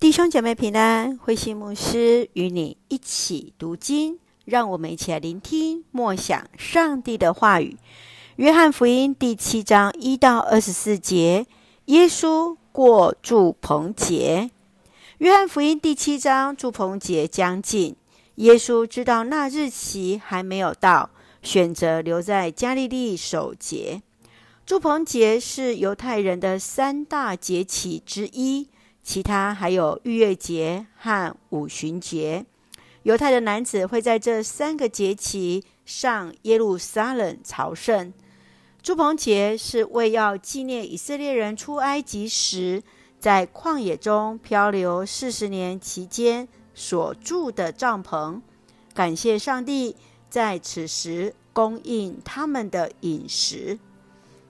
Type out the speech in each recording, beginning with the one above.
弟兄姐妹平安，慧馨牧师与你一起读经，让我们一起来聆听默想上帝的话语。约翰福音第7章1到24节，耶稣过住棚节。约翰福音第7章，住棚节将近，耶稣知道那日期还没有到，选择留在加利利守节。住棚节是犹太人的三大节期之一，其他还有逾越节和五旬节。犹太的男子会在这3个节期上耶路撒冷朝圣。住棚节是为要纪念以色列人出埃及时，在旷野中漂流40年期间所住的帐篷，感谢上帝在此时供应他们的饮食。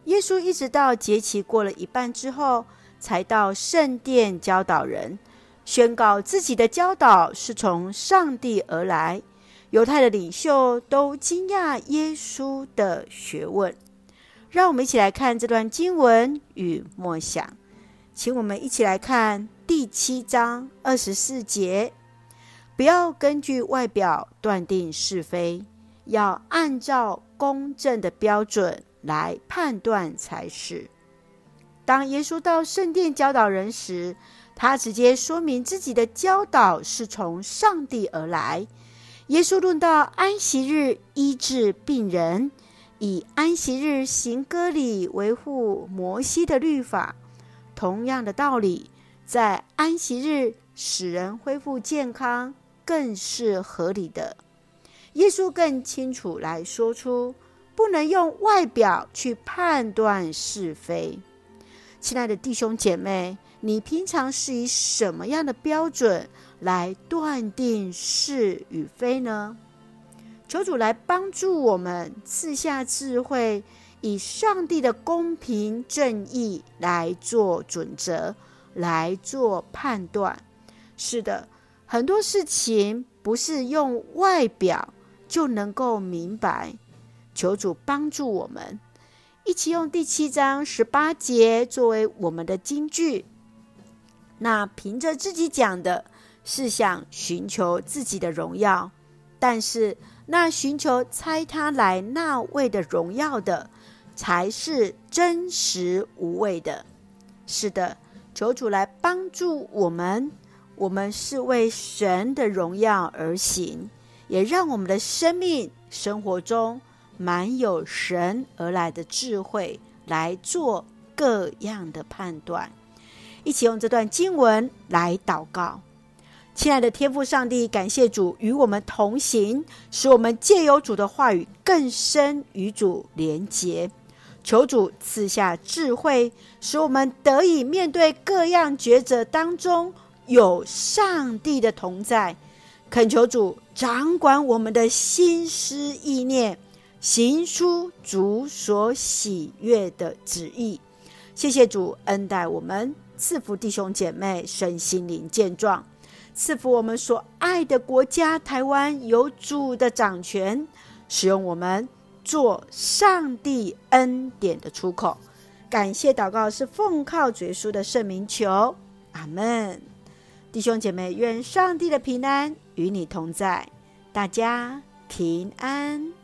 耶稣一直到节期过了一半之后，才到圣殿教导人，宣告自己的教导是从上帝而来。犹太的领袖都惊讶耶稣的学问。让我们一起来看这段经文与默想，请我们一起来看第7章24节，不要根据外表断定是非，要按照公正的标准来判断才是。当耶稣到圣殿教导人时，他直接说明自己的教导是从上帝而来。耶稣论到安息日医治病人，以安息日行割礼维护摩西的律法。同样的道理，在安息日使人恢复健康更是合理的。耶稣更清楚来说出，不能用外表去判断是非。亲爱的弟兄姐妹，你平常是以什么样的标准来断定是与非呢？求主来帮助我们，赐下智慧，以上帝的公平正义来做准则，来做判断。是的，很多事情不是用外表就能够明白，求主帮助我们。一起用第7章18节作为我们的金句。那凭着自己讲的是想寻求自己的荣耀，但是那寻求差他来那位的荣耀的，才是真实无畏的。是的，求主来帮助我们，我们是为神的荣耀而行，也让我们的生命生活中满有神而来的智慧，来做各样的判断。一起用这段经文来祷告。亲爱的天父上帝，感谢主与我们同行，使我们藉由主的话语更深与主连结。求主赐下智慧，使我们得以面对各样抉择当中有上帝的同在。恳求主掌管我们的心思意念，行出主所喜悦的旨意。谢谢主恩待我们，赐福弟兄姐妹身心灵健壮，赐福我们所爱的国家台湾有主的掌权，使用我们做上帝恩典的出口。感谢祷告是奉靠主耶稣的圣名求，阿们。弟兄姐妹，愿上帝的平安与你同在，大家平安。